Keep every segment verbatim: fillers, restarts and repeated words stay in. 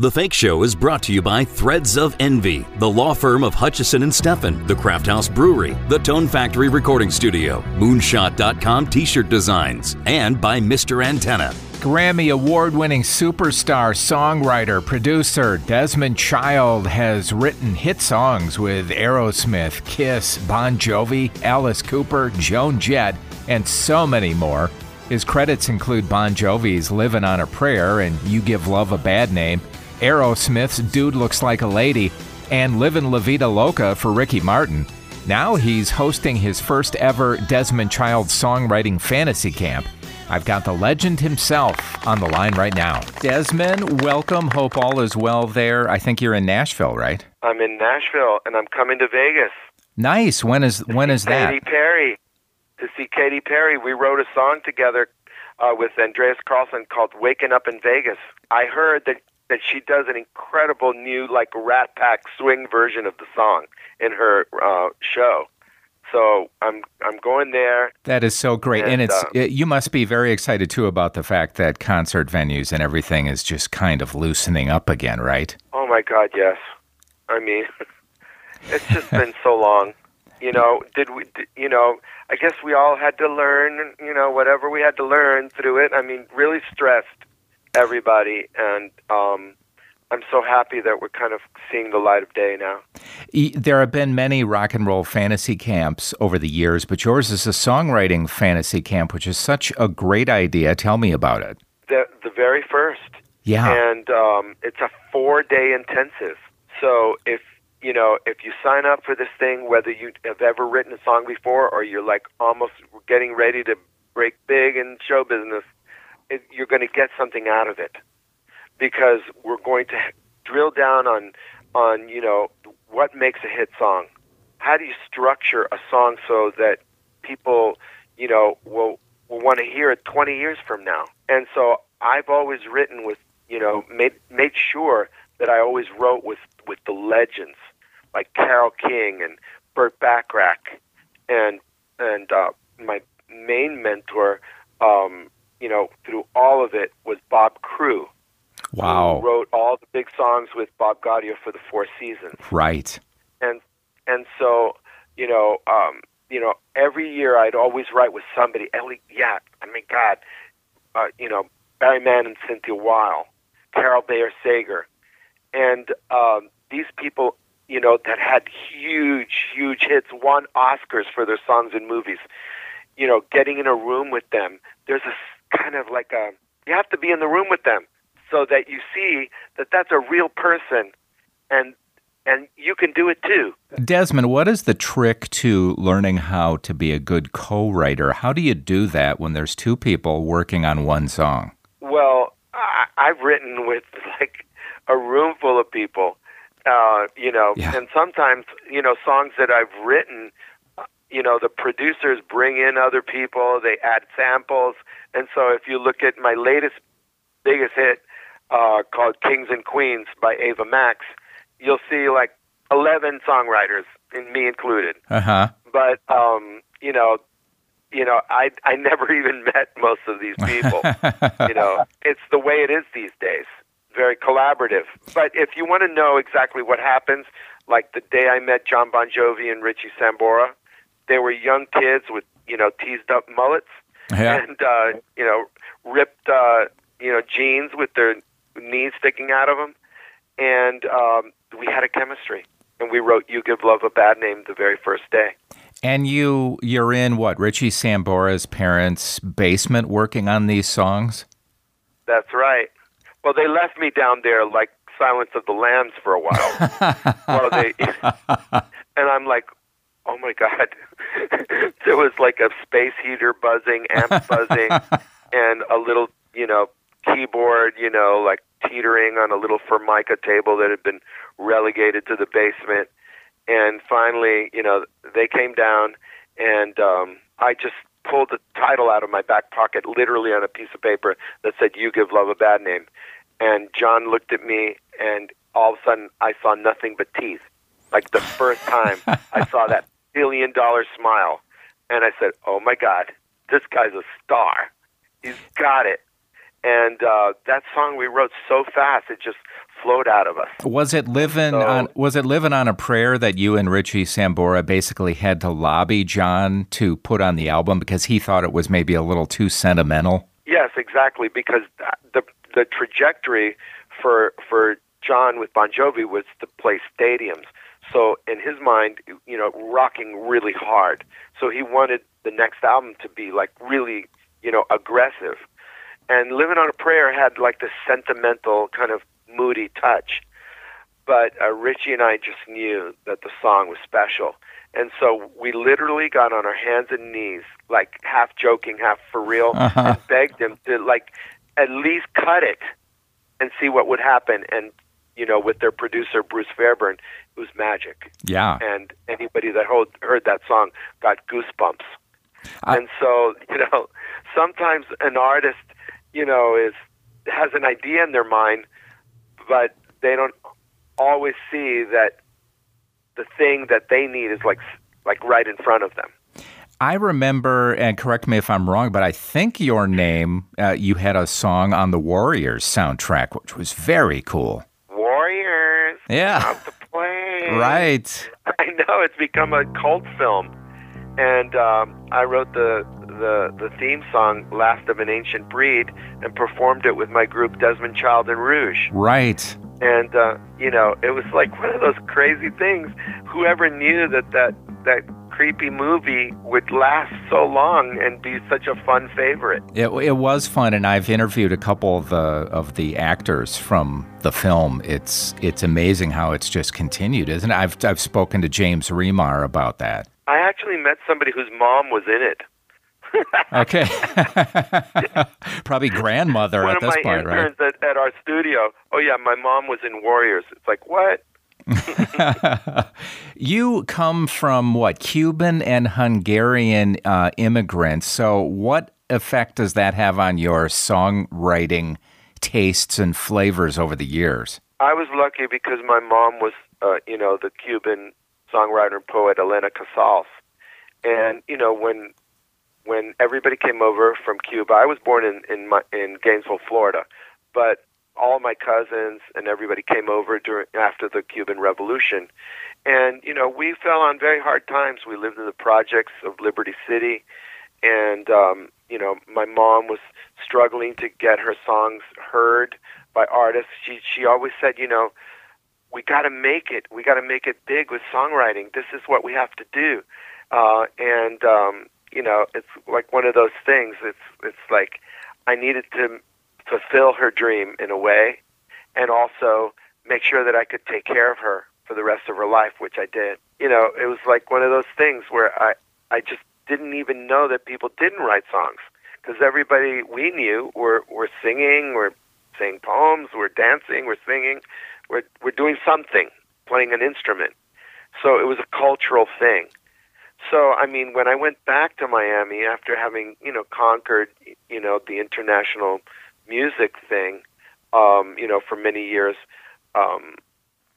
The Fake Show is brought to you by Threads of Envy, the law firm of Hutchison and Steffen, the Craft House Brewery, the Tone Factory Recording Studio, Moonshot dot com T-Shirt Designs, and by Mister Antenna. Grammy award-winning superstar, songwriter, producer Desmond Child has written hit songs with Aerosmith, Kiss, Bon Jovi, Alice Cooper, Joan Jett, and so many more. His credits include Bon Jovi's Livin' on a Prayer and You Give Love a Bad Name, Aerosmith's Dude Looks Like a Lady, and Livin' La Vida Loca for Ricky Martin. Now he's hosting his first ever Desmond Child songwriting fantasy camp. I've got the legend himself on the line right now. Desmond, welcome. Hope all is well there. I think you're in Nashville, right? I'm in Nashville, and I'm coming to Vegas. Nice. When is when is that? Katy Perry. To see Katy Perry. We wrote a song together uh, with Andreas Carlson called "Waking Up in Vegas." I heard that, that she does an incredible new, like, Rat Pack swing version of the song in her uh, show. So I'm I'm going there. That is so great, and, and it's um, it, you must be very excited too about the fact that concert venues and everything is just kind of loosening up again, right? Oh my God, yes. I mean, it's just been so long. You know, did we? Did, you know, I guess we all had to learn. You know, whatever we had to learn through it. I mean, really stressed everybody, and um, I'm so happy that we're kind of seeing the light of day now. There have been many rock and roll fantasy camps over the years, but yours is a songwriting fantasy camp, which is such a great idea. Tell me about it. The, the very first. Yeah. And um, it's a four-day intensive. So if, you know, if you sign up for this thing, whether you have ever written a song before or you're like almost getting ready to break big in show business, it, you're going to get something out of it. Because we're going to drill down on, on you know, what makes a hit song. How do you structure a song so that people, you know, will will want to hear it twenty years from now? And so I've always written with, you know, made made sure that I always wrote with, with the legends, like Carole King and Burt Bacharach, and and uh, my main mentor, um, you know, through all of it was Bob Crewe. Wow. Who wrote all the big songs with Bob Gaudio for the Four Seasons. Right. And and so, you know, um, you know, every year I'd always write with somebody. Ellie, yeah, I mean, God, uh, you know, Barry Mann and Cynthia Weil, Carole Bayer Sager, and um, these people, you know, that had huge, huge hits, won Oscars for their songs and movies. You know, getting in a room with them, there's a kind of like a, you have to be in the room with them, so that you see that that's a real person, and and you can do it too. Desmond, what is the trick to learning how to be a good co-writer? How do you do that when there's two people working on one song? Well, I, I've written with like a room full of people, uh, you know, yeah. And sometimes, you know, songs that I've written, you know, the producers bring in other people, they add samples, and so if you look at my latest biggest hit, Uh, called Kings and Queens by Ava Max, you'll see like eleven songwriters, and me included. Uh-huh. But um, you know, you know, I I never even met most of these people. You know, it's the way it is these days. Very collaborative. But if you want to know exactly what happens, like the day I met John Bon Jovi and Richie Sambora, they were young kids with, you know, teased up mullets, yeah, and uh, you know, ripped uh, you know, jeans with their knees sticking out of them, and um, we had a chemistry, and we wrote "You Give Love a Bad Name" the very first day. And you, you're in what, Richie Sambora's parents' basement working on these songs? That's right. Well, they left me down there like Silence of the Lambs for a while. Well, they, and I'm like, oh my God, there was like a space heater buzzing, amp buzzing, and a little, you know, keyboard, you know, like teetering on a little Formica table that had been relegated to the basement. And finally, you know, they came down, and um, I just pulled the title out of my back pocket, literally on a piece of paper that said, "You Give Love a Bad Name." And John looked at me, and all of a sudden I saw nothing but teeth. Like the first time I saw that billion dollar smile. And I said, oh my God, this guy's a star. He's got it. And uh, that song we wrote so fast, it just flowed out of us. Was it living so, on was it living on a prayer that you and Richie Sambora basically had to lobby John to put on the album because he thought it was maybe a little too sentimental? Yes, exactly, because the the trajectory for for John with Bon Jovi was to play stadiums. So in his mind, you know, rocking really hard. So he wanted the next album to be like really, you know, aggressive. And Living on a Prayer had like this sentimental kind of moody touch. But uh, Richie and I just knew that the song was special. And so we literally got on our hands and knees, like half joking, half for real, uh-huh. and begged him to like at least cut it and see what would happen. And, you know, with their producer, Bruce Fairburn, it was magic. Yeah. And anybody that heard, heard that song got goosebumps. I- and so, you know, sometimes an artist, you know, is has an idea in their mind, but they don't always see that the thing that they need is like like right in front of them. I remember, and correct me if I'm wrong, but I think your name, uh, you had a song on the Warriors soundtrack, which was very cool. Warriors. Yeah. Out the plane. Right. I know, it's become a cult film. And um, I wrote the, the, the theme song, Last of an Ancient Breed, and performed it with my group, Desmond Child and Rouge. Right. And, uh, you know, it was like one of those crazy things. Whoever knew that that, that creepy movie would last so long and be such a fun favorite? It, it was fun, and I've interviewed a couple of the, of the actors from the film. It's it's amazing how it's just continued, isn't it? I've, I've spoken to James Remar about that. I actually met somebody whose mom was in it. Okay. Probably grandmother One at this point, right? One of my interns at, at our studio, oh yeah, my mom was in Warriors. It's like, what? You come from, what, Cuban and Hungarian uh, immigrants. So what effect does that have on your songwriting tastes and flavors over the years? I was lucky because my mom was, uh, you know, the Cuban songwriter and poet Elena Casals. And, you know, when when everybody came over from Cuba, I was born in in, my, in Gainesville, Florida, but all my cousins and everybody came over during after the Cuban Revolution. And, you know, we fell on very hard times. We lived in the projects of Liberty City, and, um, you know, my mom was struggling to get her songs heard by artists. She she always said, you know, we got to make it. We got to make it big with songwriting. This is what we have to do. Uh, and, um, you know, it's like one of those things. It's it's like I needed to fulfill her dream in a way and also make sure that I could take care of her for the rest of her life, which I did. You know, it was like one of those things where I, I just didn't even know that people didn't write songs because everybody we knew were, were singing, were saying poems, were dancing, were singing. We're, we're doing something, playing an instrument. So it was a cultural thing. So, I mean, when I went back to Miami after having, you know, conquered, you know, the international music thing, um, you know, for many years, um,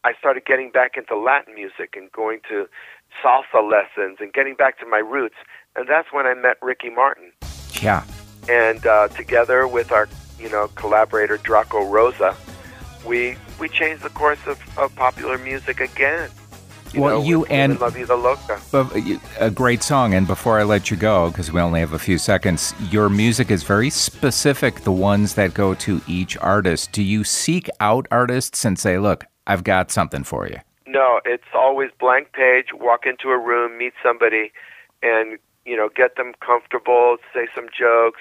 I started getting back into Latin music and going to salsa lessons and getting back to my roots. And that's when I met Ricky Martin. Yeah. And uh, together with our, you know, collaborator Draco Rosa, we we changed the course of, of popular music again. You well, know, you and La Vida Loca. A great song. And before I let you go, because we only have a few seconds, your music is very specific, the ones that go to each artist. Do you seek out artists and say, look, I've got something for you? No, it's always blank page, walk into a room, meet somebody, and, you know, get them comfortable, say some jokes,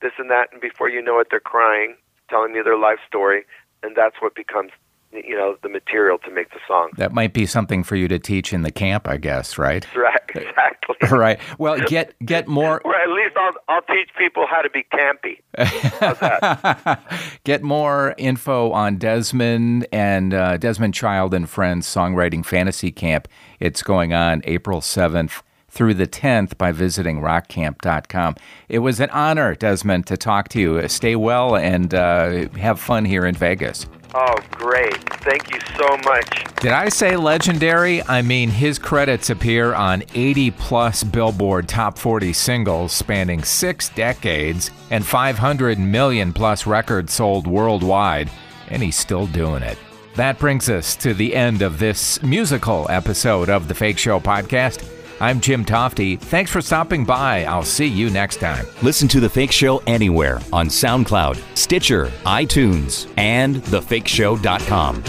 this and that, and before you know it, they're crying, telling me their life story. And that's what becomes, you know, the material to make the song. That might be something for you to teach in the camp, I guess, right? Right, exactly. Right. Well, get get more... Or at least I'll, I'll teach people how to be campy. How's that? Get more info on Desmond and uh, Desmond Child and Friends Songwriting Fantasy Camp. It's going on April seventh through the tenth by visiting rock camp dot com. It was an honor, Desmond, to talk to you. Stay well and uh, have fun here in Vegas. Oh, great. Thank you so much. Did I say legendary? I mean, his credits appear on eighty-plus Billboard Top forty singles spanning six decades and five hundred million-plus records sold worldwide, and he's still doing it. That brings us to the end of this musical episode of The Fake Show Podcast. I'm Jim Tofte. Thanks for stopping by. I'll see you next time. Listen to The Fake Show anywhere on SoundCloud, Stitcher, iTunes, and the fake show dot com.